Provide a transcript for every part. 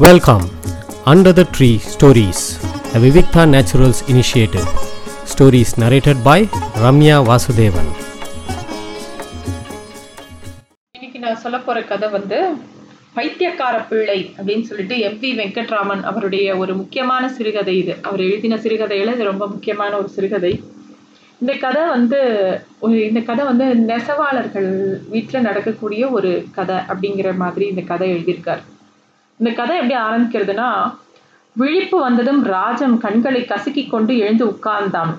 Welcome, Under the Tree Stories, a Vivikta Naturals initiative. Stories narrated by Ramya Vasudevan. இன்னைக்கு நான் சொல்ல போற கதை வந்து பைத்தியக்கார பிள்ளை அப்படின்னு சொல்லிட்டு MV வெங்கட்ராமன் அவருடைய ஒரு முக்கியமான சிறுகதை. இது அவர் எழுதின சிறுகதையில இது ரொம்ப முக்கியமான ஒரு சிறுகதை. இந்த கதை வந்து நெசவாளர்கள் வீட்டில் நடக்கக்கூடிய ஒரு கதை அப்படிங்கிற மாதிரி இந்த கதை எழுதியிருக்கார். இந்த கதை எப்படி ஆரம்பிக்கிறதுனா, விழிப்பு வந்ததும் ராஜம் கண்களை கசுக்கி கொண்டு எழுந்து உட்கார்ந்தான்.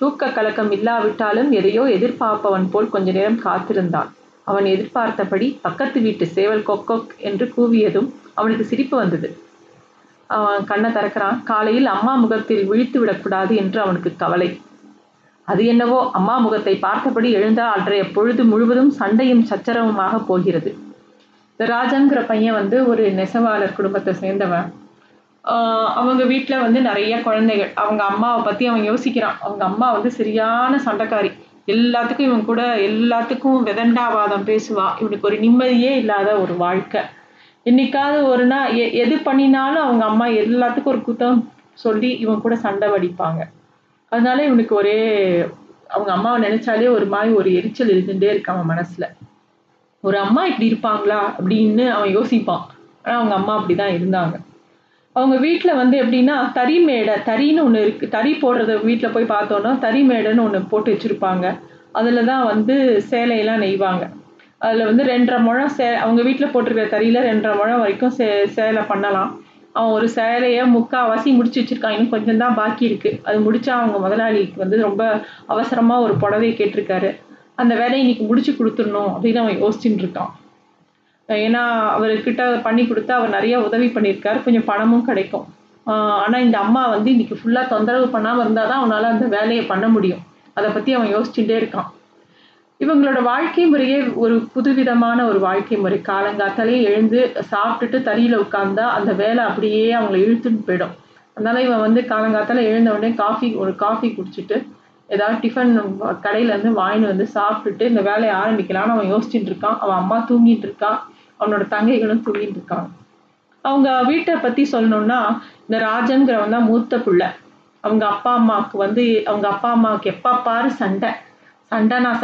தூக்க கலக்கம் இல்லாவிட்டாலும் எதையோ எதிர்பார்ப்பவன் போல் கொஞ்ச நேரம் காத்திருந்தான். அவன் எதிர்பார்த்தபடி பக்கத்து வீட்டு சேவல் கொக்கொக் என்று கூவியதும் அவனுக்கு சிரிப்பு வந்தது. அவன் கண்ணை திறக்கிறான். காலையில் அம்மா முகத்தில் விழித்து விடக்கூடாது என்று அவனுக்கு கவலை. அது என்னவோ அம்மா முகத்தை பார்த்தபடி எழுந்தால் அன்றைய பொழுது முழுவதும் சண்டையும் சச்சரவுமாக போகிறது. இந்த ராஜங்கிற பையன் வந்து ஒரு நெசவாளர் குடும்பத்தை சேர்ந்தவன். அவங்க வீட்டில் வந்து நிறைய குழந்தைகள். அவங்க அம்மாவை பற்றி அவன் யோசிக்கிறான். அவங்க அம்மா வந்து சரியான சண்டைக்காரி. எல்லாத்துக்கும் இவன் கூட எல்லாத்துக்கும் விதண்டாவாதம் பேசுவான். இவனுக்கு ஒரு நிம்மதியே இல்லாத ஒரு வாழ்க்கை. என்னைக்காவது ஒரு நாள் எது பண்ணினாலும் அவங்க அம்மா எல்லாத்துக்கும் ஒரு குத்தம் சொல்லி இவன் கூட சண்டை வடிப்பாங்க. அதனால இவனுக்கு ஒரே அவங்க அம்மாவை நினைச்சாலே ஒரு மாதிரி ஒரு எரிச்சல் இருந்துகிட்டே இருக்கான் அவன் மனசில். ஒரு அம்மா இப்படி இருப்பாங்களா அப்படின்னு அவன் யோசிப்பான். ஆனால் அவங்க அம்மா அப்படி தான் இருந்தாங்க. அவங்க வீட்டில் வந்து எப்படின்னா, தறி மேடை தறின்னு ஒன்று இருக்குது. தறி போடுறத வீட்டில் போய் பார்த்தோன்னா தறி மேடைன்னு ஒன்று போட்டு வச்சுருப்பாங்க. அதில் தான் வந்து சேலையெல்லாம் நெய்வாங்க. அதில் வந்து 2.5 முழம் அவங்க வீட்டில் போட்டிருக்கிற தறியில் 2.5 முழம் வரைக்கும் சேலை பண்ணலாம். அவன் ஒரு சேலையை முக்கால்வாசி முடிச்சு வச்சுருக்கான். இன்னும் கொஞ்சம் தான் பாக்கி இருக்குது. அது முடித்தா அவங்க முதலாளிக்கு வந்து ரொம்ப அவசரமாக ஒரு புடவையை கேட்டிருக்காரு. அந்த வேலையை இன்னைக்கு முடிச்சு கொடுத்துடணும் அப்படின்னு அவன் யோசிச்சுட்டு இருக்கான். ஏன்னா அவர்கிட்ட பண்ணி கொடுத்தா அவர் நிறையா உதவி பண்ணியிருக்காரு, கொஞ்சம் பணமும் கிடைக்கும். ஆனால் இந்த அம்மா வந்து இன்னைக்கு ஃபுல்லாக தொந்தரவு பண்ணாமல் இருந்தால் தான் அவனால் அந்த வேலையை பண்ண முடியும். அதை பற்றி அவன் யோசிச்சுட்டே இருக்கான். இவங்களோட வாழ்க்கை முறையே ஒரு புதுவிதமான ஒரு வாழ்க்கை முறை. காலங்காத்தாலே எழுந்து சாப்பிட்டுட்டு தறியில் உட்கார்ந்தா அந்த வேலை அப்படியே அவங்கள இழுத்துன்னு போயிடும். அதனால இவன் வந்து காலங்காத்தால எழுந்த உடனே ஒரு காஃபி குடிச்சிட்டு ஏதாவது டிஃபன் கடையிலேருந்து வாங்கின்னு வந்து சாப்பிட்டுட்டு இந்த வேலையை ஆரம்பிக்கலான்னு அவன் யோசிச்சுட்டு இருக்கான். அவன் அம்மா தூங்கிட்டு இருக்கான். அவனோட தங்கைகளும் தூங்கிட்டு இருக்காங்க. அவங்க வீட்டை பற்றி சொல்லணும்னா, இந்த ராஜங்கிறவன் தான் மூத்த பிள்ளை. அவங்க அப்பா அம்மாவுக்கு எப்பா பாரு சண்டை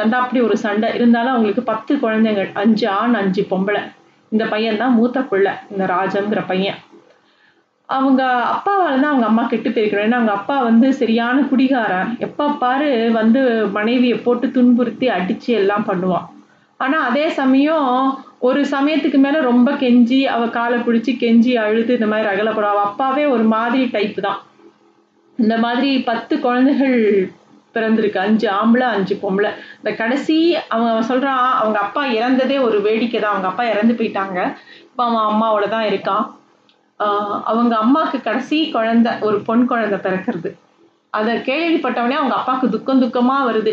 அப்படி ஒரு சண்டை. இருந்தாலும் அவங்களுக்கு 10 குழந்தைகள், 5 ஆண் 5 பொம்பளை. இந்த பையன் தான் மூத்த பிள்ளை, இந்த ராஜங்கிற பையன். அவங்க அப்பாவால் தான் அவங்க அம்மா கெட்டு போயிருக்கணும். ஏன்னா அவங்க அப்பா வந்து சரியான குடிகாரன். எப்போ பாரு வந்து மனைவியை போட்டு துன்புறுத்தி அடித்து எல்லாம் பண்ணுவான். ஆனால் அதே சமயம் ஒரு சமயத்துக்கு மேலே ரொம்ப கெஞ்சி அவள் காலை பிடிச்சி கெஞ்சி அழுது இந்த மாதிரி ரகலைப்படும். அவள் அப்பாவே ஒரு மாதிரி டைப்பு தான். இந்த மாதிரி 10 குழந்தைகள் பிறந்திருக்கு, 5 ஆம்பளை 5 பொம்பளை. இந்த கடைசி அவன் சொல்கிறான், அவங்க அப்பா இறந்ததே ஒரு வேடிக்கை தான். அவங்க அப்பா இறந்து போயிட்டாங்க. இப்போ அவன் அம்மாவோட தான் இருக்கான். அவங்க அம்மாவுக்கு கடைசி குழந்தை ஒரு பொன் குழந்தை பிறக்கிறது. அதை கேள்விப்பட்டவனே அவங்க அப்பாவுக்கு துக்கமாக வருது.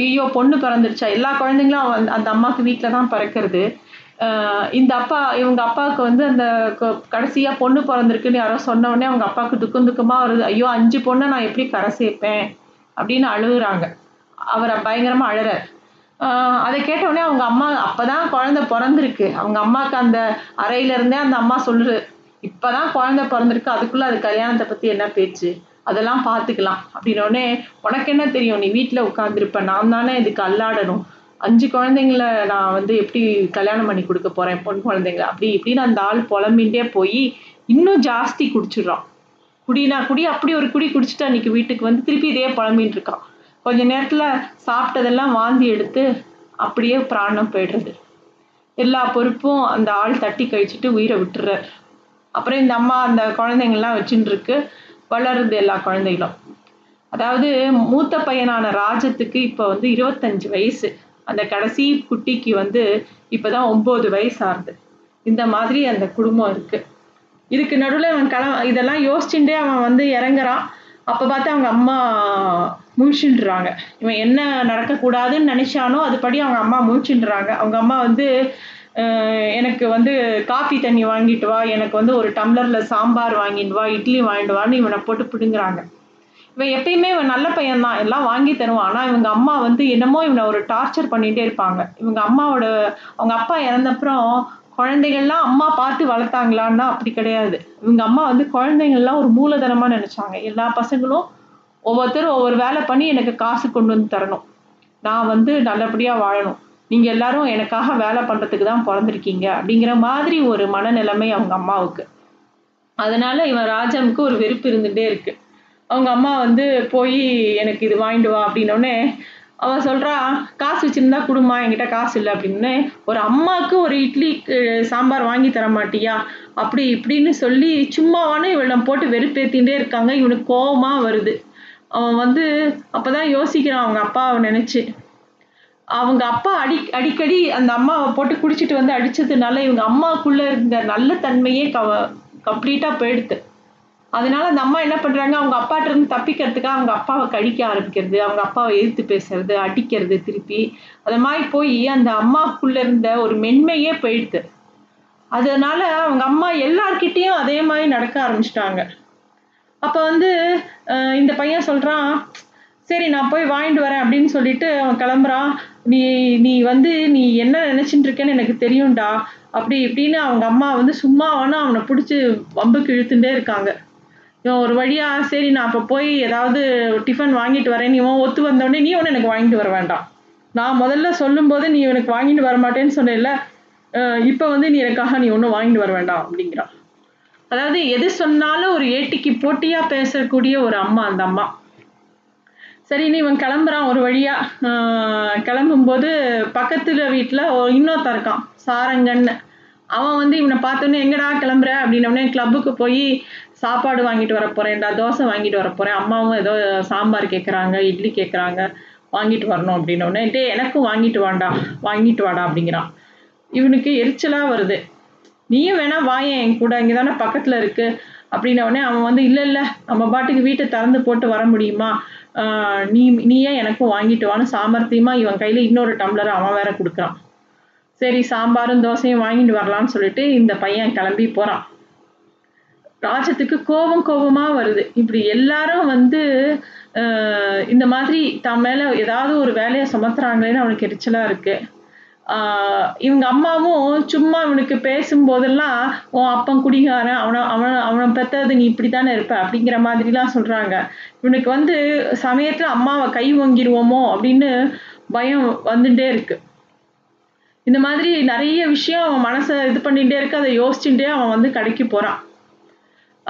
ஐயோ பொண்ணு பிறந்துருச்சா, எல்லா குழந்தைங்களும் அந்த அம்மாவுக்கு வீட்டில் தான் பிறக்கிறது. இவங்க அப்பாவுக்கு வந்து அந்த கடைசியாக பொண்ணு பிறந்திருக்குன்னு யாரோ சொன்னவொடனே அவங்க அப்பாவுக்கு துக்கமாக வருது. ஐயோ 5 பொண்ணை நான் எப்படி கரை சேர்ப்பேன் அப்படின்னு அழுகுறாங்க. அவரை பயங்கரமாக அழுறார். அதை கேட்டவுடனே அவங்க அம்மா, அப்போ தான் குழந்தை பிறந்திருக்கு. அவங்க அம்மாவுக்கு அந்த அறையிலேருந்தே அந்த அம்மா சொல்லுது, இப்போ தான் குழந்தை பிறந்திருக்கு, அதுக்குள்ளே அது கல்யாணத்தை பற்றி என்ன பேச்சு, அதெல்லாம் பார்த்துக்கலாம் அப்படின்னோடனே, உனக்கு என்ன தெரியும், நீ வீட்டில் உட்காந்துருப்பேன், நான் தானே இதுக்கு அல்லாடணும், 5 குழந்தைங்கள நான் வந்து எப்படி கல்யாணம் பண்ணி கொடுக்க போகிறேன் பொன் குழந்தைங்கள, அப்படி இப்படின்னு அந்த ஆள் புலம்பின்ண்டே போய் இன்னும் ஜாஸ்தி குடிச்சிடுறான். குடி அப்படி ஒரு குடி குடிச்சிட்டு அன்றைக்கி வீட்டுக்கு வந்து திருப்பி இதே புலம்பின்னு இருக்கான். கொஞ்ச நேரத்தில் சாப்பிட்டதெல்லாம் வாந்தி எடுத்து அப்படியே பிராணம் போய்டுறது. எல்லா பொறுப்பும் அந்த ஆள் தட்டி கழிச்சிட்டு உயிரை விட்டுறார். அப்புறம் இந்த அம்மா அந்த குழந்தைங்கள்லாம் வச்சுட்டு இருக்கு, வளருது எல்லா குழந்தைகளும். அதாவது மூத்த பையனான ராஜத்துக்கு இப்போ வந்து 25 வயசு. அந்த கடைசி குட்டிக்கு வந்து இப்போ தான் 9 வயசு ஆகுது. இந்த மாதிரி அந்த குடும்பம் இருக்குது. இதுக்கு நடுவில் அவன் இதெல்லாம் யோசிச்சுட்டே அவன் வந்து இறங்குறான். அப்போ பார்த்து அவங்க அம்மா முழிச்சுட்டுறாங்க. இவன் என்ன நடக்கக்கூடாதுன்னு நினச்சானோ அதுபடி அவங்க அம்மா முழிச்சுட்டுறாங்க. அவங்க அம்மா வந்து, எனக்கு வந்து காஃபி தண்ணி வாங்கிட்டு வா, எனக்கு வந்து ஒரு டம்ளரில் சாம்பார் வாங்கிட்டு வா, இட்லி வாங்கிட்டு வான்னு இவனை போட்டு பிடுங்குறாங்க. இவன் எப்பயுமே இவன் நல்ல பையன்தான், எல்லாம் வாங்கி தருவான். ஆனால் இவங்க அம்மா வந்து என்னமோ இவனை ஒரு டார்ச்சர் பண்ணிகிட்டே இருப்பாங்க. இவங்க அம்மாவோட அவங்க அப்பா இறந்தப்புறம் குழந்தைகள்லாம் அம்மா பார்த்து வளர்த்தாங்களான்னா அப்படி கிடையாது. இவங்க அம்மா வந்து குழந்தைங்கள்லாம் ஒரு மூலதனமாக நினச்சாங்க. எல்லா பசங்களும் ஒவ்வொருத்தரும் ஒவ்வொரு வேலை பண்ணி எனக்கு காசு கொண்டு வந்து தரணும், நான் வந்து நல்லபடியாக வாழணும், நீங்கள் எல்லாரும் எனக்காக வேலை பண்ணுறதுக்கு தான் பிறந்திருக்கீங்க அப்படிங்கிற மாதிரி ஒரு மனநிலைமை அவங்க அம்மாவுக்கு. அதனால் இவன் ராஜாவுக்கு ஒரு வெறுப்பு இருந்துகிட்டே இருக்குது. அவங்க அம்மா வந்து போய் எனக்கு இது வாங்கிட்டு வா அப்படின்னோடனே அவன் சொல்கிறா, காசு வச்சுருந்தா கொடுமா, என்கிட்ட காசு இல்லை அப்படின்னு. ஒரு அம்மாவுக்கு ஒரு இட்லி சாம்பார் வாங்கி தர மாட்டியா அப்படி இப்படின்னு சொல்லி சும்மாவானு இவளை போட்டு வெறுப்பேற்றிகிட்டே இருக்காங்க. இவனுக்கு கோபமாக வருது. அவன் வந்து அப்போ தான் யோசிக்கிறான் அவங்க அப்பாவை நினச்சி. அவங்க அப்பா அடிக்கடி அந்த அம்மாவை போட்டு குடிச்சிட்டு வந்து அடித்ததுனால இவங்க அம்மாவுக்குள்ளே இருந்த நல்ல தன்மையே கம்ப்ளீட்டாக போயிடுது. அதனால அந்த அம்மா என்ன பண்ணுறாங்க, அவங்க அப்பாட்டிருந்து தப்பிக்கிறதுக்காக அவங்க அப்பாவை கடிக்க ஆரம்பிக்கிறது, அவங்க அப்பாவை எதிர்த்து பேசுறது, அடிக்கிறது திருப்பி. அது மாதிரி போய் அந்த அம்மாவுக்குள்ளே இருந்த ஒரு மென்மையே போயிடுது. அதனால அவங்க அம்மா எல்லார்கிட்டேயும் அதே மாதிரி நடக்க ஆரம்பிச்சிட்டாங்க. அப்போ வந்து இந்த பையன் சொல்கிறான், சரி நான் போய் வாங்கிட்டு வரேன் அப்படின்னு சொல்லிட்டு அவன் கிளம்புறான். நீ என்ன நினச்சிட்டு இருக்கேன்னு எனக்கு தெரியும்டா அப்படி இப்படின்னு அவங்க அம்மா வந்து சும்மாவானா அவனை பிடிச்சி வம்புக்கு இழுத்துட்டே இருக்காங்க. இவன் ஒரு வழியாக சரி நான் அப்போ போய் ஏதாவது டிஃபன் வாங்கிட்டு வரேன், இவன் ஒத்து வந்தோடனே நீ ஒன்று எனக்கு வாங்கிட்டு வர வேண்டாம், நான் முதல்ல சொல்லும்போது நீ எனக்கு வாங்கிட்டு வர மாட்டேன்னு சொன்னேன்ல, இப்போ வந்து நீ எனக்காக நீ ஒன்றும் வாங்கிட்டு வர வேண்டாம் அப்படிங்கிறான். அதாவது எது சொன்னாலும் ஒரு ஏட்டிக்கு போட்டியாக பேசக்கூடிய ஒரு அம்மா அந்த அம்மா. சரின்னு இவன் கிளம்புறான். ஒரு வழியாக கிளம்பும்போது பக்கத்தில் வீட்டில் இன்னொருத்தன் இருக்கான் சாரங்கன்னு. அவன் வந்து இவனை பார்த்தோன்னே எங்கடா கிளம்புற அப்படின்னோடனே கிளப்புக்கு போய் சாப்பாடு வாங்கிட்டு வர போகிறேன்டா, தோசை வாங்கிட்டு வர போகிறேன், அம்மாவும் ஏதோ சாம்பார் கேட்குறாங்க, இட்லி கேட்குறாங்க, வாங்கிட்டு வரணும் அப்படின்னோடனே டே எனக்கும் வாங்கிட்டு வாடா அப்படிங்கிறான். இவனுக்கு எரிச்சலாக வருது. நீயும் வேணா வாயேன் என் கூட, இங்கே தானே பக்கத்தில் இருக்குது அப்படின்னோடனே அவன் வந்து இல்லை நம்ம பாட்டுக்கு வீட்டை திறந்து போட்டு வர முடியுமா, நீயே எனக்கும் வாங்கிட்டு வான்னு சாமர்த்தியமாக இவன் கையில் இன்னொரு டம்ளரை அவன் வேற கொடுக்குறான். சரி சாம்பாரும் தோசையும் வாங்கிட்டு வரலான்னு சொல்லிட்டு இந்த பையன் கிளம்பி போகிறான். ராஜத்துக்கு கோபமாக வருது. இப்படி எல்லாரும் வந்து இந்த மாதிரி தன் மேலே ஏதாவது ஒரு வேலையை சுமத்துறாங்களேன்னு அவனுக்கு எரிச்சலாக இருக்குது. இவங்க அம்மாவும் சும்மா இவனுக்கு பேசும்போதெல்லாம் உன் அப்பன் குடிகாரன், அவனை பெற்றது நீ இப்படி தானே இருப்ப அப்படிங்கிற மாதிரிலாம் சொல்கிறாங்க. இவனுக்கு வந்து சமயத்தில் அம்மாவை கை வாங்கிடுவோமோ அப்படின்னு பயம் வந்துட்டே இருக்குது. இந்த மாதிரி நிறைய விஷயம் அவன் மனசை இது பண்ணிகிட்டே இருக்கு. அதை யோசிச்சுட்டே அவன் வந்து கடைக்கு போகிறான்.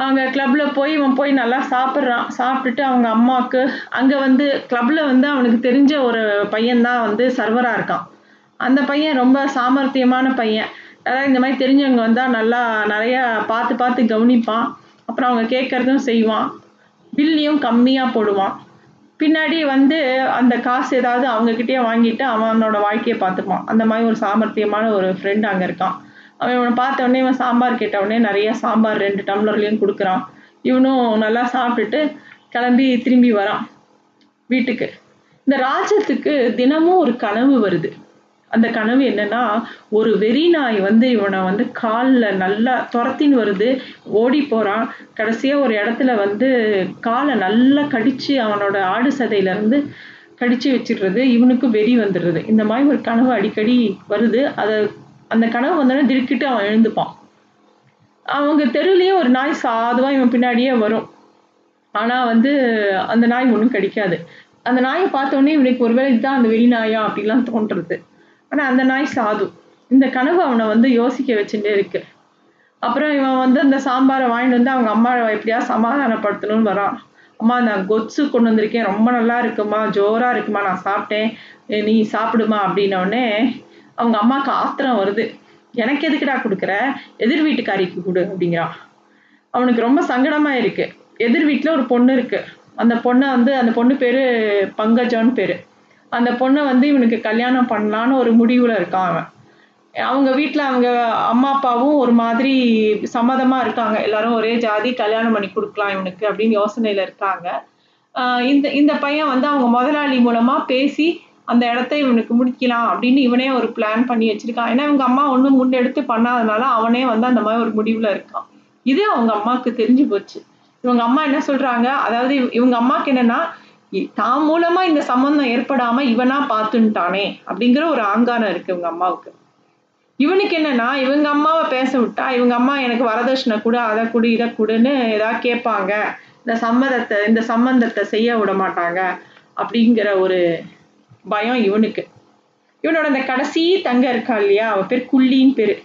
அவங்க கிளப்பில் போய் இவன் போய் நல்லா சாப்பிட்றான். சாப்பிட்டுட்டு அவங்க அம்மாவுக்கு அங்கே வந்து கிளப்பில் வந்து அவனுக்கு தெரிஞ்ச ஒரு பையன்தான் வந்து சர்வராக இருக்கான். அந்த பையன் ரொம்ப சாமர்த்தியமான பையன். அதாவது இந்த மாதிரி தெரிஞ்சவங்க வந்தால் நல்லா நிறையா பார்த்து கவனிப்பான். அப்புறம் அவங்க கேட்குறதும் செய்வான். பில்லையும் கம்மியாக போடுவான். பின்னாடி வந்து அந்த காசு ஏதாவது அவங்கக்கிட்டே வாங்கிட்டு அவனோட வாழ்க்கையை பார்த்துப்பான். அந்த மாதிரி ஒரு சாமர்த்தியமான ஒரு ஃப்ரெண்ட் அங்கே இருக்கான். அவன் இவனை பார்த்தவொடனே இவன் சாம்பார் கேட்டவுடனே நிறையா சாம்பார் 2 டம்ளர்லேயும் கொடுக்குறான். இவனும் நல்லா சாப்பிட்டுட்டு கிளம்பி திரும்பி வரான் வீட்டுக்கு. இந்த ராஜத்துக்கு தினமும் ஒரு கனவு வருது. அந்த கனவு என்னன்னா, ஒரு வெறி நாய் வந்து இவனை வந்து காலில் நல்லா துரத்தின்னு வருது. ஓடி போகிறான். கடைசியாக ஒரு இடத்துல வந்து காலை நல்லா கடித்து அவனோட ஆடு சதையிலேருந்து கடித்து வச்சிடுறது. இவனுக்கு வெறி வந்துடுறது. இந்த மாதிரி ஒரு கனவு அடிக்கடி வருது. அந்த கனவு வந்தோடனே திருக்கிட்டு அவன் எழுந்துப்பான். அவங்க தெருவிலேயே ஒரு நாய் சாதுவாக இவன் பின்னாடியே வரும். ஆனால் வந்து அந்த நாய் ஒன்றும் கடிக்காது. அந்த நாயை பார்த்தோடனே இவனுக்கு ஒருவேளை இதுதான் அந்த வெறி நாயா அப்படிலாம் தோன்றுறது. ஆனால் அந்த நாய் சாது. இந்த கனவு அவனை வந்து யோசிக்க வச்சுட்டே இருக்கு. அப்புறம் இவன் வந்து அந்த சாம்பாரை வாங்கிட்டு வந்து அவங்க அம்மாவை எப்படியா சமாதானப்படுத்தணும்னு வரான். அம்மா நான் கொச்சு கொண்டு வந்திருக்கேன், ரொம்ப நல்லா இருக்குமா, ஜோராக இருக்குமா, நான் சாப்பிட்டேன், நீ சாப்பிடுமா அப்படின்னோடனே அவங்க அம்மாவுக்கு ஆத்திரம் வருது. எனக்கு எதுக்குடா கொடுக்குற, எதிர் வீட்டுக்காரிக்கு கொடு அப்படிங்கிறான். அவனுக்கு ரொம்ப சங்கடமாக இருக்கு. எதிர் வீட்டில் ஒரு பொண்ணு இருக்கு. அந்த பொண்ணு பேர் பங்கஜான்னு பேர். அந்த பொண்ணை வந்து இவனுக்கு கல்யாணம் பண்ணலான்னு ஒரு முடிவில் இருக்கான் அவன். அவங்க வீட்டில் அவங்க அம்மா அப்பாவும் ஒரு மாதிரி சம்மதமாக இருக்காங்க. எல்லாரும் ஒரே ஜாதி, கல்யாணம் பண்ணி கொடுக்கலாம் இவனுக்கு அப்படின்னு யோசனையில் இருக்காங்க. இந்த பையன் வந்து அவங்க முதலாளி மூலமாக பேசி அந்த இடத்த இவனுக்கு முடிக்கலாம் அப்படின்னு இவனே ஒரு பிளான் பண்ணி வச்சுருக்கான். ஏன்னா அவங்க அம்மா ஒன்றும் முன்னெடுத்து பண்ணாதனால அவனே வந்து அந்த மாதிரி ஒரு முடிவில் இருக்கான். இது அவங்க அம்மாவுக்கு தெரிஞ்சு போச்சு. இவங்க அம்மா என்ன சொல்கிறாங்க, அதாவது இவங்க அம்மாவுக்கு என்னென்னா தான் மூலமா இந்த சம்பந்தம் ஏற்படாம இவனா பார்த்துட்டானே அப்படிங்கிற ஒரு ஆங்காரம் இருக்கு இவங்க அம்மாவுக்கு. இவனுக்கு என்னன்னா இவங்க அம்மாவை பேச விட்டா இவங்க அம்மா எனக்கு வரதட்சணை கூட அதை கொடு இதை கொடுன்னு ஏதாவது கேட்பாங்க, இந்த சம்பந்தத்தை செய்ய விட மாட்டாங்க அப்படிங்கிற ஒரு பயம் இவனுக்கு. இவனோட அந்த கடைசி தங்க இருக்கா இல்லையா, அவள் பேர் குள்ளின்னு பேர்.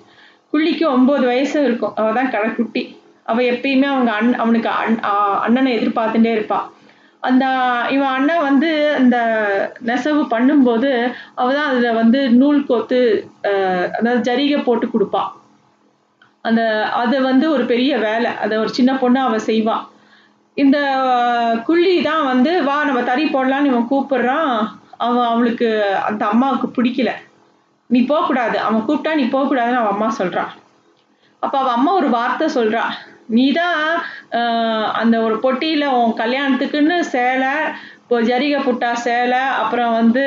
குள்ளிக்கு 9 வயசு இருக்கும், அவள் தான் கடைக்குட்டி. அவள் எப்பயுமே அவங்க அவனுக்கு அண்ணனை எதிர்பார்த்துட்டே இருப்பாள். அந்த இவன் அண்ணன் வந்து அந்த நெசவு பண்ணும்போது அவள் தான் அதில் வந்து நூல் கோத்து அதாவது ஜரிகை போட்டு கொடுப்பாள். அந்த அது வந்து ஒரு பெரிய வேலை, அதை ஒரு சின்ன பொண்ணு அவள் செய்வான். இந்த குள்ளி தான் வந்து வா நம்ம தறி போடலான்னு இவன் கூப்பிட்றான். அவளுக்கு அந்த அம்மாவுக்கு பிடிக்கல, நீ போகக்கூடாது, அவன் கூப்பிட்டா நீ போகக்கூடாதுன்னு அவன் அம்மா சொல்கிறான். அப்போ அவள் அம்மா ஒரு வார்த்தை சொல்கிறா, நீ தான் அந்த ஒரு பொட்டியில் உன் கல்யாணத்துக்குன்னு சேலை, இப்போ ஜரிகை புட்டா சேலை, அப்புறம் வந்து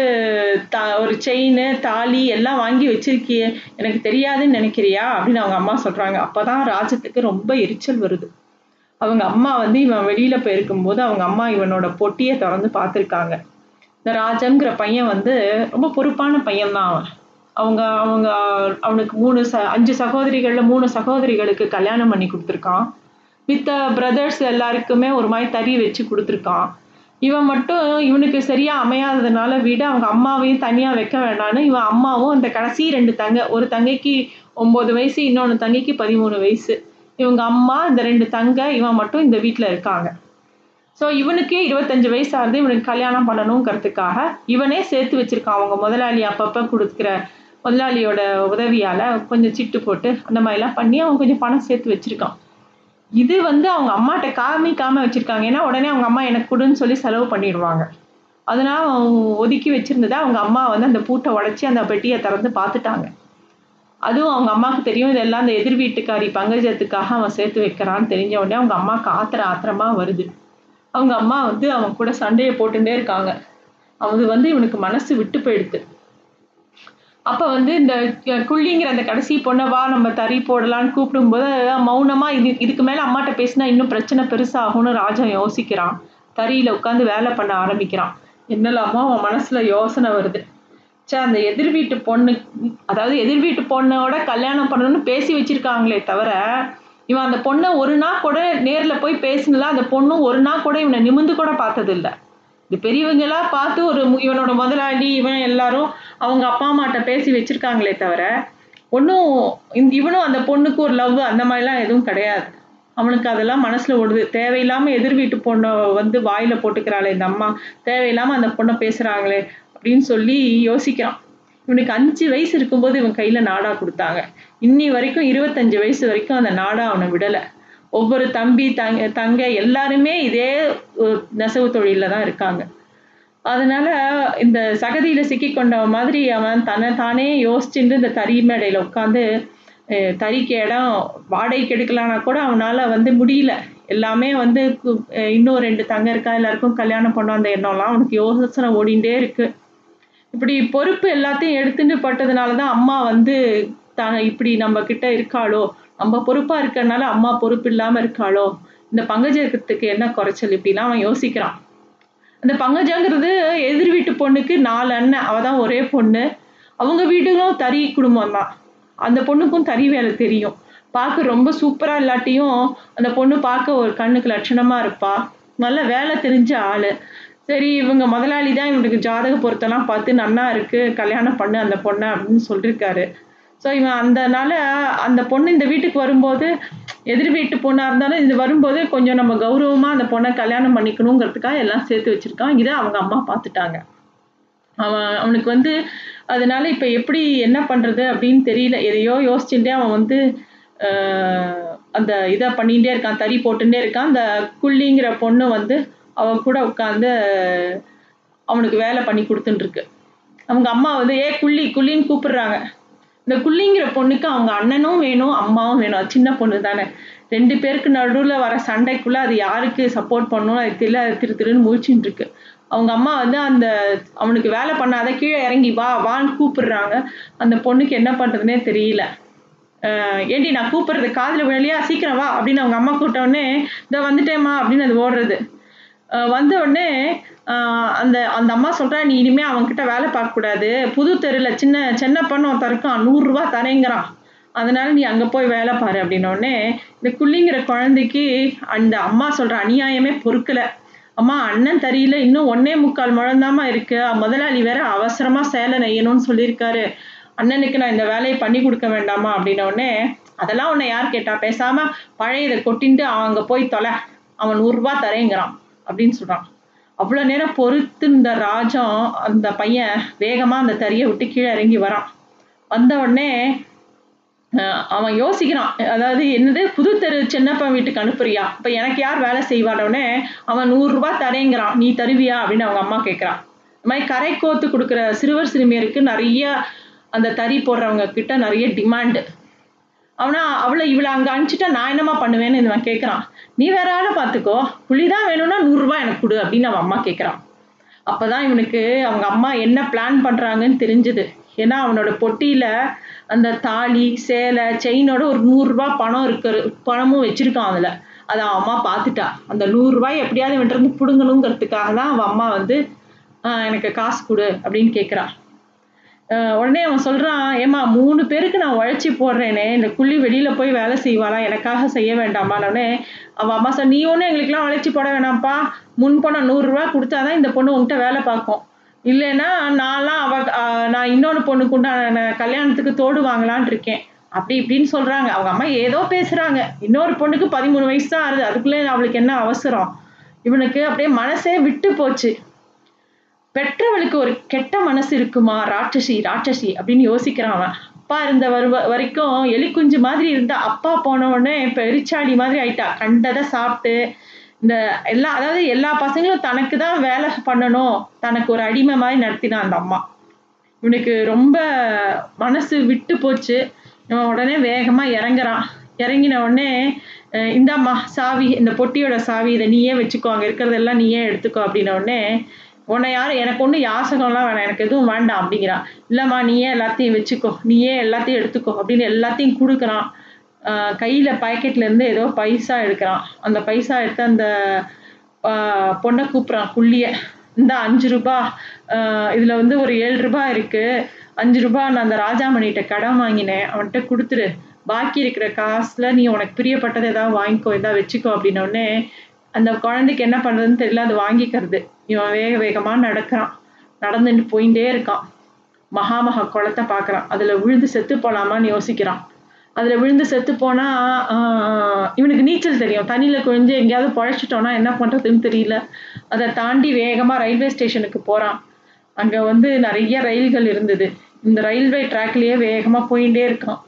ஒரு செயின் தாலி எல்லாம் வாங்கி வச்சிருக்கியே, எனக்கு தெரியாதுன்னு நினைக்கிறியா அப்படின்னு அவங்க அம்மா சொல்கிறாங்க. அப்போ தான் ராஜத்துக்கு ரொம்ப எரிச்சல் வருது. அவங்க அம்மா வந்து இவன் வெளியில் போயிருக்கும்போது அவங்க அம்மா இவனோட பொட்டியை திறந்து பார்த்துருக்காங்க. இந்த ராஜங்கிற பையன் வந்து ரொம்ப பொறுப்பான பையன்தான் அவன். அவங்க அவங்க அவனுக்கு 5 சகோதரிகளில் 3 சகோதரிகளுக்கு கல்யாணம் பண்ணி கொடுத்துருக்கான். மித்த பிரதர்ஸ் எல்லாருக்குமே ஒரு மாதிரி தறி வச்சு கொடுத்துருக்கான். இவன் மட்டும் இவனுக்கு சரியாக அமையாததுனால வீடு அவங்க அம்மாவையும் தனியாக வைக்க வேண்டான்னு இவன் அம்மாவும் அந்த கடைசி 2 தங்கை, ஒரு தங்கைக்கு 9 வயசு, இன்னொன்று தங்கைக்கு 13 வயசு, இவங்க அம்மா இந்த 2 தங்கை இவன் மட்டும் இந்த வீட்டில் இருக்காங்க. ஸோ இவனுக்கே 25 வயசு ஆகுது. இவனுக்கு கல்யாணம் பண்ணணுங்கிறதுக்காக இவனே சேர்த்து வச்சுருக்கான். அவங்க முதலாளி அப்பப்போ கொடுக்குற முதலாளியோட உதவியால் கொஞ்சம் சிட்டு போட்டு அந்த மாதிரிலாம் பண்ணி அவன் கொஞ்சம் பணம் சேர்த்து வச்சுருக்கான். இது வந்து அவங்க அம்மாட்ட காமிக்காமல் வச்சுருக்காங்க. ஏன்னா உடனே அவங்க அம்மா எனக்கு கொடுன்னு சொல்லி செலவு பண்ணிடுவாங்க. அதனால் அவன் ஒதுக்கி வச்சுருந்ததை அவங்க அம்மா வந்து அந்த பூட்டை உடச்சி அந்த பெட்டியை திறந்து பார்த்துட்டாங்க. அதுவும் அவங்க அம்மாவுக்கு தெரியும் இதெல்லாம் அந்த எதிர் வீட்டுக்காரி பங்கஜத்துக்காக அவன் சேர்த்து வைக்கிறான்னு தெரிஞ்ச உடனே அவங்க அம்மாவுக்கு ஆத்திரமாக வருது. அவங்க அம்மா வந்து அவன் கூட சண்டையை போட்டுகிட்டே இருக்காங்க. அது வந்து இவனுக்கு மனசு விட்டு போயிடுது. அப்போ வந்து இந்த குள்ளிங்கிற அந்த கடைசி பொண்ணை வா நம்ம தறி போடலான்னு கூப்பிடும்போது மௌனமாக இதுக்கு மேலே அம்மாட்ட பேசினா இன்னும் பிரச்சனை பெருசாகும்னு ராஜன் யோசிக்கிறான். தறியில் உட்காந்து வேலை பண்ண ஆரம்பிக்கிறான். என்னெல்லாமோ அவன் மனசில் யோசனை வருது. அந்த எதிர் வீட்டு பொண்ணு, அதாவது எதிர் வீட்டு பொண்ணோட கல்யாணம் பண்ணணும்னு பேசி வச்சிருக்காங்களே தவிர இவன் அந்த பொண்ணை ஒரு நாள் கூட நேரில் போய் பேசினல, அந்த பொண்ணும் ஒரு நாள் கூட இவனை நிமிந்து கூட பார்த்ததில்ல. இது பெரியவங்களாக பார்த்து ஒரு இவனோட முதலாளி இவன் எல்லாரும் அவங்க அப்பா அம்மாட்ட பேசி வச்சிருக்காங்களே தவிர ஒன்றும் இவனும் அந்த பொண்ணுக்கு ஒரு லவ் அந்த மாதிரிலாம் எதுவும் கிடையாது. அவனுக்கு அதெல்லாம் மனசில் ஓடுது. தேவையில்லாமல் எதிர் வீட்டு பொண்ணை வந்து வாயில் போட்டுக்கிறாளே இந்த அம்மா, தேவையில்லாமல் அந்த பொண்ணை பேசுகிறாங்களே அப்படின்னு சொல்லி யோசிக்கிறான். இவனுக்கு 5 வயசு இருக்கும்போது இவன் கையில் நாடா கொடுத்தாங்க. இன்னி வரைக்கும் 25 வயசு வரைக்கும் அந்த நாடா அவனை விடலை. ஒவ்வொரு தம்பி தங்க எல்லாருமே இதே நெசவு தொழிலில் தான் இருக்காங்க. அதனால் இந்த சகதியில் சிக்கிக்கொண்ட மாதிரி அவன் தானே யோசிச்சுட்டு இந்த தறி மேடையில் உட்காந்து தறிக்கு இடம் வாடகைக்கு எடுக்கலான்னா கூட அவனால் வந்து முடியல. எல்லாமே வந்து இன்னும் 2 தங்க இருக்கா, எல்லாருக்கும் கல்யாணம் பண்ண அந்த எண்ணம்லாம் அவனுக்கு யோசனை ஓடிகிட்டே இருக்குது. இப்படி பொறுப்பு எல்லாத்தையும் எடுத்துட்டு பட்டதுனால தான் அம்மா வந்து இப்படி நம்ம கிட்ட இருக்காளோ, நம்ம பொறுப்பாக இருக்கிறனால அம்மா பொறுப்பு இல்லாமல் இருக்காளோ, இந்த பங்கஜத்துக்கு என்ன குறைச்சல் இப்படிலாம் அவன் யோசிக்கிறான். அந்த பங்கஜங்கிறது எதிர் வீட்டு பொண்ணுக்கு 4 அண்ணன், அவள் தான் ஒரே பொண்ணு. அவங்க வீடுகளும் தறி குடும்பம் தான். அந்த பொண்ணுக்கும் தறி வேலை தெரியும். பார்க்க ரொம்ப சூப்பராக இல்லாட்டியும் அந்த பொண்ணு பார்க்க ஒரு கண்ணுக்கு லட்சணமாக இருப்பாள். நல்ல வேலை தெரிஞ்ச ஆள். சரி, இவங்க முதலாளி தான் இவனுக்கு ஜாதக பொருத்தெல்லாம் பார்த்து நன்னா இருக்குது, கல்யாணம் பண்ணு அந்த பொண்ணை அப்படின்னு சொல்லியிருக்காரு. ஸோ இவன் அதனால அந்த பொண்ணு இந்த வீட்டுக்கு வரும்போது, எதிர் வீட்டு பொண்ணாக இருந்தாலும் இது வரும்போது கொஞ்சம் நம்ம கௌரவமாக அந்த பொண்ணை கல்யாணம் பண்ணிக்கணுங்கிறதுக்காக எல்லாம் சேர்த்து வச்சுருக்கான். இதை அவங்க அம்மா பார்த்துட்டாங்க. அவனுக்கு வந்து அதனால இப்போ எப்படி என்ன பண்ணுறது அப்படின்னு தெரியல. எதையோ யோசிச்சுட்டே அவன் வந்து அந்த இதை பண்ணிகிட்டே இருக்கான், தறி போட்டுகிட்டே இருக்கான். அந்த குள்ளிங்கிற பொண்ணு வந்து அவன் கூட உட்காந்து அவனுக்கு வேலை பண்ணி கொடுத்துட்டுருக்கு. அவங்க அம்மா வந்து ஏ குள்ளி குள்ளின்னு கூப்பிடுறாங்க. இந்த குள்ளிங்கிற பொண்ணுக்கு அவங்க அண்ணனும் வேணும், அம்மாவும் வேணும். சின்ன பொண்ணு தானே. 2 பேருக்கு நடுவில் வர சண்டைக்குள்ளே அது யாருக்கு சப்போர்ட் பண்ணணும் அது தெரியல. அது திரு திருன்னு முழிச்சுட்டுருக்கு. அவங்க அம்மா வந்து அந்த அவனுக்கு வேலை பண்ணாத, கீழே இறங்கி வா வான்னு கூப்பிடுறாங்க. அந்த பொண்ணுக்கு என்ன பண்ணுறதுனே தெரியல. ஏண்டி நான் கூப்பிட்றது காதில் விழலையா, சீக்கிரம் வா அப்படின்னு அவங்க அம்மா கூப்பிட்டோடனே இதை வந்துட்டேம்மா அப்படின்னு அது ஓடுறது. வந்த உடனே அந்த அந்த அம்மா சொல்கிறா, நீ இனிமேல் அவங்ககிட்ட வேலை பார்க்கக்கூடாது, புது தெருவில் சின்னப்பன்னு ஒருத்தர் இருக்கான், 100 ரூபா தரேங்கிறான், அதனால நீ அங்கே போய் வேலை பாரு அப்படின்னோடனே இந்த குள்ளிங்கிற குழந்தைக்கு அந்த அம்மா சொல்கிற அநியாயமே பொறுக்கலை. அம்மா அண்ணன் தெரியல, இன்னும் 1.25 முழந்தாமா இருக்குது, முதலாளி வேற அவசரமாக சேலை நெய்யணும்னு சொல்லியிருக்காரு, அண்ணனுக்கு நான் இந்த வேலையை பண்ணி கொடுக்க வேண்டாமா அப்படின்னோடனே, அதெல்லாம் உன்னை யார் கேட்டா, பேசாமல் பழையதை கொட்டின்ட்டு அங்கே போய் தொலை, அவன் 100 ரூபா தரேங்கிறான் அப்படின்னு சொல்கிறான். அவ்வளோ நேரம் பொறுத்து இந்த ராஜம் அந்த பையன் வேகமாக அந்த தறியை விட்டு கீழே இறங்கி வரான். வந்த உடனே அவன் யோசிக்கிறான், அதாவது என்னது புது தெரு சின்னப்பன் வீட்டுக்கு அனுப்புறியா, இப்போ எனக்கு யார் வேலை செய்வானோடனே அவன் 100 ரூபா தரேங்கிறான், நீ தருவியா அப்படின்னு அவங்க அம்மா கேட்குறான். இந்த மாதிரி கரை கோத்து கொடுக்குற சிறுவர் சிறுமியருக்கு நிறைய அந்த தறி போடுறவங்க கிட்ட நிறைய டிமாண்டு. அவனா அவளை இவளை அங்கே அனுப்பிச்சிட்டா நான் என்னம்மா பண்ணுவேன்னு இவன் கேட்குறான். நீ வேற ஆளை பார்த்துக்கோ, புள்ளிதான் வேணும்னா 100 ரூபா எனக்கு கொடு அப்படின்னு அவன் அம்மா கேட்குறான். அப்போ தான் இவனுக்கு அவங்க அம்மா என்ன பிளான் பண்ணுறாங்கன்னு தெரிஞ்சுது. ஏன்னா அவனோட பொட்டியில் அந்த தாலி சேலை செயினோட ஒரு 100 ரூபா பணம் பணமும் வச்சுருக்கான். அதில் அதை அவன் அம்மா பார்த்துட்டா. அந்த 100 ரூபாய் எப்படியாவது இவன்ட்டு இருந்து பிடுங்கணுங்கிறதுக்காக தான் அவன் அம்மா வந்து எனக்கு காசு கொடு அப்படின்னு கேட்குறான். உடனே அவன் சொல்கிறான், ஏம்மா 3 பேருக்கு நான் உழைச்சி போடுறேனே, இந்த குள்ளி வெளியில் போய் வேலை செய்வாளா, எனக்காக செய்ய வேண்டாமான்னே அவன் அம்மா சொல், நீ ஒன்றும் எங்களுக்கெல்லாம் உழைச்சி போட வேணாம்ப்பா, முன்பணம் 100 ரூபா கொடுத்தாதான் இந்த பொண்ணு உன்கிட்ட வேலை பார்க்கும், இல்லைன்னா நான்லாம் நான் இன்னொன்று பொண்ணுக்குண்டான கல்யாணத்துக்கு தோடு வாங்கலான் இருக்கேன் அப்படி இப்படின்னு சொல்கிறாங்க. அவங்க அம்மா ஏதோ பேசுகிறாங்க. இன்னொரு பொண்ணுக்கு 13 வயசு தான் ஆகுது, அதுக்குள்ளே அவளுக்கு என்ன அவசரம். இவனுக்கு அப்படியே மனசே விட்டு போச்சு. பெற்றவளுக்கு ஒரு கெட்ட மனசு இருக்குமா, ராட்சசி ராட்சசி அப்படின்னு யோசிக்கிறான் அவன். அப்பா இருந்த வரைக்கும் எலிக்குஞ்சு மாதிரி இருந்தா, அப்பா போனவுடனே இப்போ எரிச்சாளி மாதிரி ஆயிட்டா. கண்டதை சாப்பிட்டு இந்த எல்லா பசங்களும் தனக்கு தான் வேலை பண்ணணும், தனக்கு ஒரு அடிமை மாதிரி நடத்தினான் அந்த அம்மா. இவனுக்கு ரொம்ப மனசு விட்டு போச்சு. இவன் உடனே வேகமாக இறங்குறான். இறங்கின உடனே, இந்தாம்மா சாவி, இந்த பொட்டியோட சாவி, இதை நீயே வச்சுக்கோ, அங்கே இருக்கிறதெல்லாம் நீயே எடுத்துக்கோ அப்படின்ன உடனே, உன்னை யார் எனக்கு ஒன்றும் யாசகம்லாம் வேணாம், எனக்கு எதுவும் வேண்டாம் அப்படிங்கிறான். இல்லைம்மா நீயே எல்லாத்தையும் வச்சுக்கோ, நீயே எல்லாத்தையும் எடுத்துக்கோ அப்படின்னு எல்லாத்தையும் கொடுக்குறான். கையில் பாக்கெட்லேருந்து ஏதோ பைசா எடுக்கிறான். அந்த பைசா எடுத்து அந்த பொண்ணை கூப்பிட்றான், குள்ளியை. இந்த 5 ரூபா, இதில் வந்து ஒரு 7 ரூபா இருக்குது, 5 ரூபா நான் அந்த ராஜாமணிகிட்ட கடன் வாங்கினேன், அவன்கிட்ட கொடுத்துரு, பாக்கி இருக்கிற காசில் நீ உனக்கு பிரியப்பட்டதை ஏதாவது வாங்கிக்கோ, எதாவது வச்சுக்கோ அப்படின்னோடனே அந்த குழந்தைக்கு என்ன பண்ணுறதுன்னு தெரியல, அது வாங்கிக்கிறது. இவன் வேக வேகமாக நடக்கிறான், நடந்துட்டு போயிட்டே இருக்கான். மகாமகா குளத்தை பார்க்குறான். அதில் விழுந்து செத்து போகலாமான்னு யோசிக்கிறான். அதில் விழுந்து செத்து போனால் இவனுக்கு நீச்சல் தெரியும், தண்ணியில் குழிஞ்சு எங்கேயாவது பொழைச்சிட்டோன்னா என்ன பண்ணுறதுன்னு தெரியல. அதை தாண்டி வேகமாக ரயில்வே ஸ்டேஷனுக்கு போகிறான். அங்கே வந்து நிறைய ரயில்கள் இருந்தது. இந்த ரயில்வே ட்ராக்லேயே வேகமாக போயிட்டே இருக்கான்.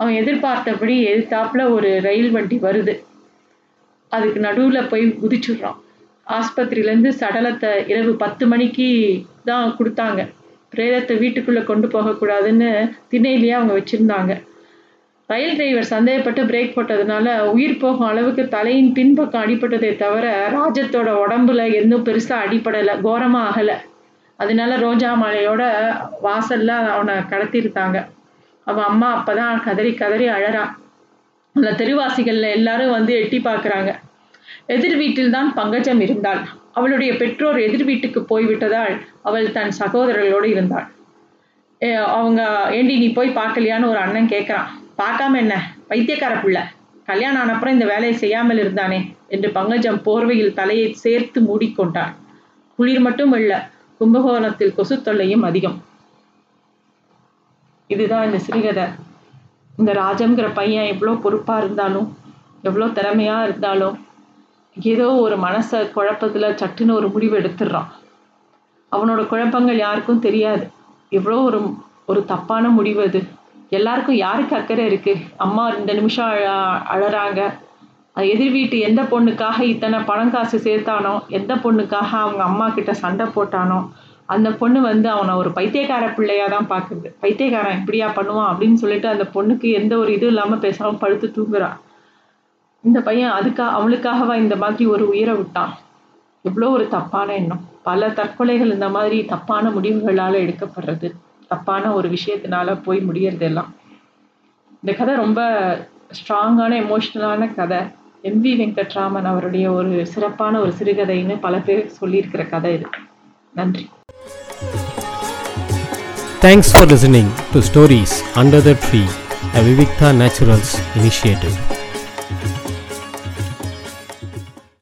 அவன் எதிர்பார்த்தபடி எதிர்த்தாப்புல ஒரு ரயில் வண்டி வருது. அதுக்கு நடுவில் போய் குதிச்சுடுறான். ஆஸ்பத்திரியிலேருந்து சடலத்தை இரவு 10 மணிக்கு தான் கொடுத்தாங்க. பிரேதத்தை வீட்டுக்குள்ளே கொண்டு போகக்கூடாதுன்னு திண்ணையிலேயே அவங்க வச்சுருந்தாங்க. ரயில் டிரைவர் சந்தேகப்பட்டு பிரேக் போட்டதுனால உயிர் போகும் அளவுக்கு தலையின் பின்பக்கம் அடிபட்டதை தவிர ராஜத்தோட உடம்புல எதுவும் பெருசாக அடிபடலை, கோரமாக ஆகலை. அதனால ரோஜா மாலையோட வாசலில் அவனை கடத்திருந்தாங்க. அவன் அம்மா அப்போ தான் கதறி கதறி அழறான். அந்த தெருவாசிகளில் எல்லாரும் வந்து எட்டி பார்க்குறாங்க. எதிர் வீட்டில்தான் பங்கஜம் இருந்தாள். அவளுடைய பெற்றோர் எதிர் வீட்டுக்கு போய்விட்டதால் அவள் தன் சகோதரர்களோடு இருந்தாள். அவங்க, ஏண்டி நீ போய் பார்க்கலையான்னு ஒரு அண்ணன் கேட்குறான். பார்க்காம என்ன, பைத்தியக்கார பிள்ளை, கல்யாணம் ஆனப்புறம் இந்த வேலையை செய்யாமல் இருந்தானே என்று பங்கஜம் போர்வையில் தலையை சேர்த்து மூடிக்கொண்டாள். குளிர் மட்டும் இல்லை, கும்பகோணத்தில் கொசு தொல்லையும் அதிகம். இதுதான் இந்த சிறுகதை. இந்த ராஜம்ங்கிற பையன் எவ்வளோ பொறுப்பாக இருந்தாலும், எவ்வளோ திறமையாக இருந்தாலும், ஏதோ ஒரு மனசை குழப்பத்தில் சட்டுன்னு ஒரு முடிவு எடுத்துடுறான். அவனோட குழப்பங்கள் யாருக்கும் தெரியாது. எவ்வளோ ஒரு தப்பான முடிவு அது. எல்லாருக்கும் யாருக்கு அக்கறை இருக்குது? அம்மா 2 நிமிஷம் அழறாங்க. அது எதிர் வீட்டு எந்த பொண்ணுக்காக இத்தனை பணம் காசு சேர்த்தானோ, எந்த பொண்ணுக்காக அவங்க அம்மா கிட்ட சண்டை போட்டானோ, அந்த பொண்ணு வந்து அவனை ஒரு பைத்தியக்கார பிள்ளையாக தான் பார்க்குது. பைத்தியக்காரன் இப்படியா பண்ணுவான் அப்படின்னு சொல்லிட்டு அந்த பொண்ணுக்கு எந்த ஒரு இதுவும் இல்லாமல் பேசாமல் படுத்து தூங்குறான். இந்த பையன் அவளுக்காகவா இந்த மாதிரி ஒரு உயிரை விட்டான்? எவ்வளோ ஒரு தப்பான எண்ணம். பல தற்கொலைகள் இந்த மாதிரி தப்பான முடிவுகளால் எடுக்கப்படுறது, தப்பான ஒரு விஷயத்தினால போய் முடியறது எல்லாம். இந்த கதை ரொம்ப ஸ்ட்ராங்கான எமோஷ்னலான கதை. MV வெங்கட்ராமன் அவருடைய ஒரு சிறப்பான ஒரு சிறுகதைன்னு பல பேர் சொல்லியிருக்கிற கதை இது. நன்றி. Thanks for listening to Stories Under the Tree, a Vivikta Naturals initiative.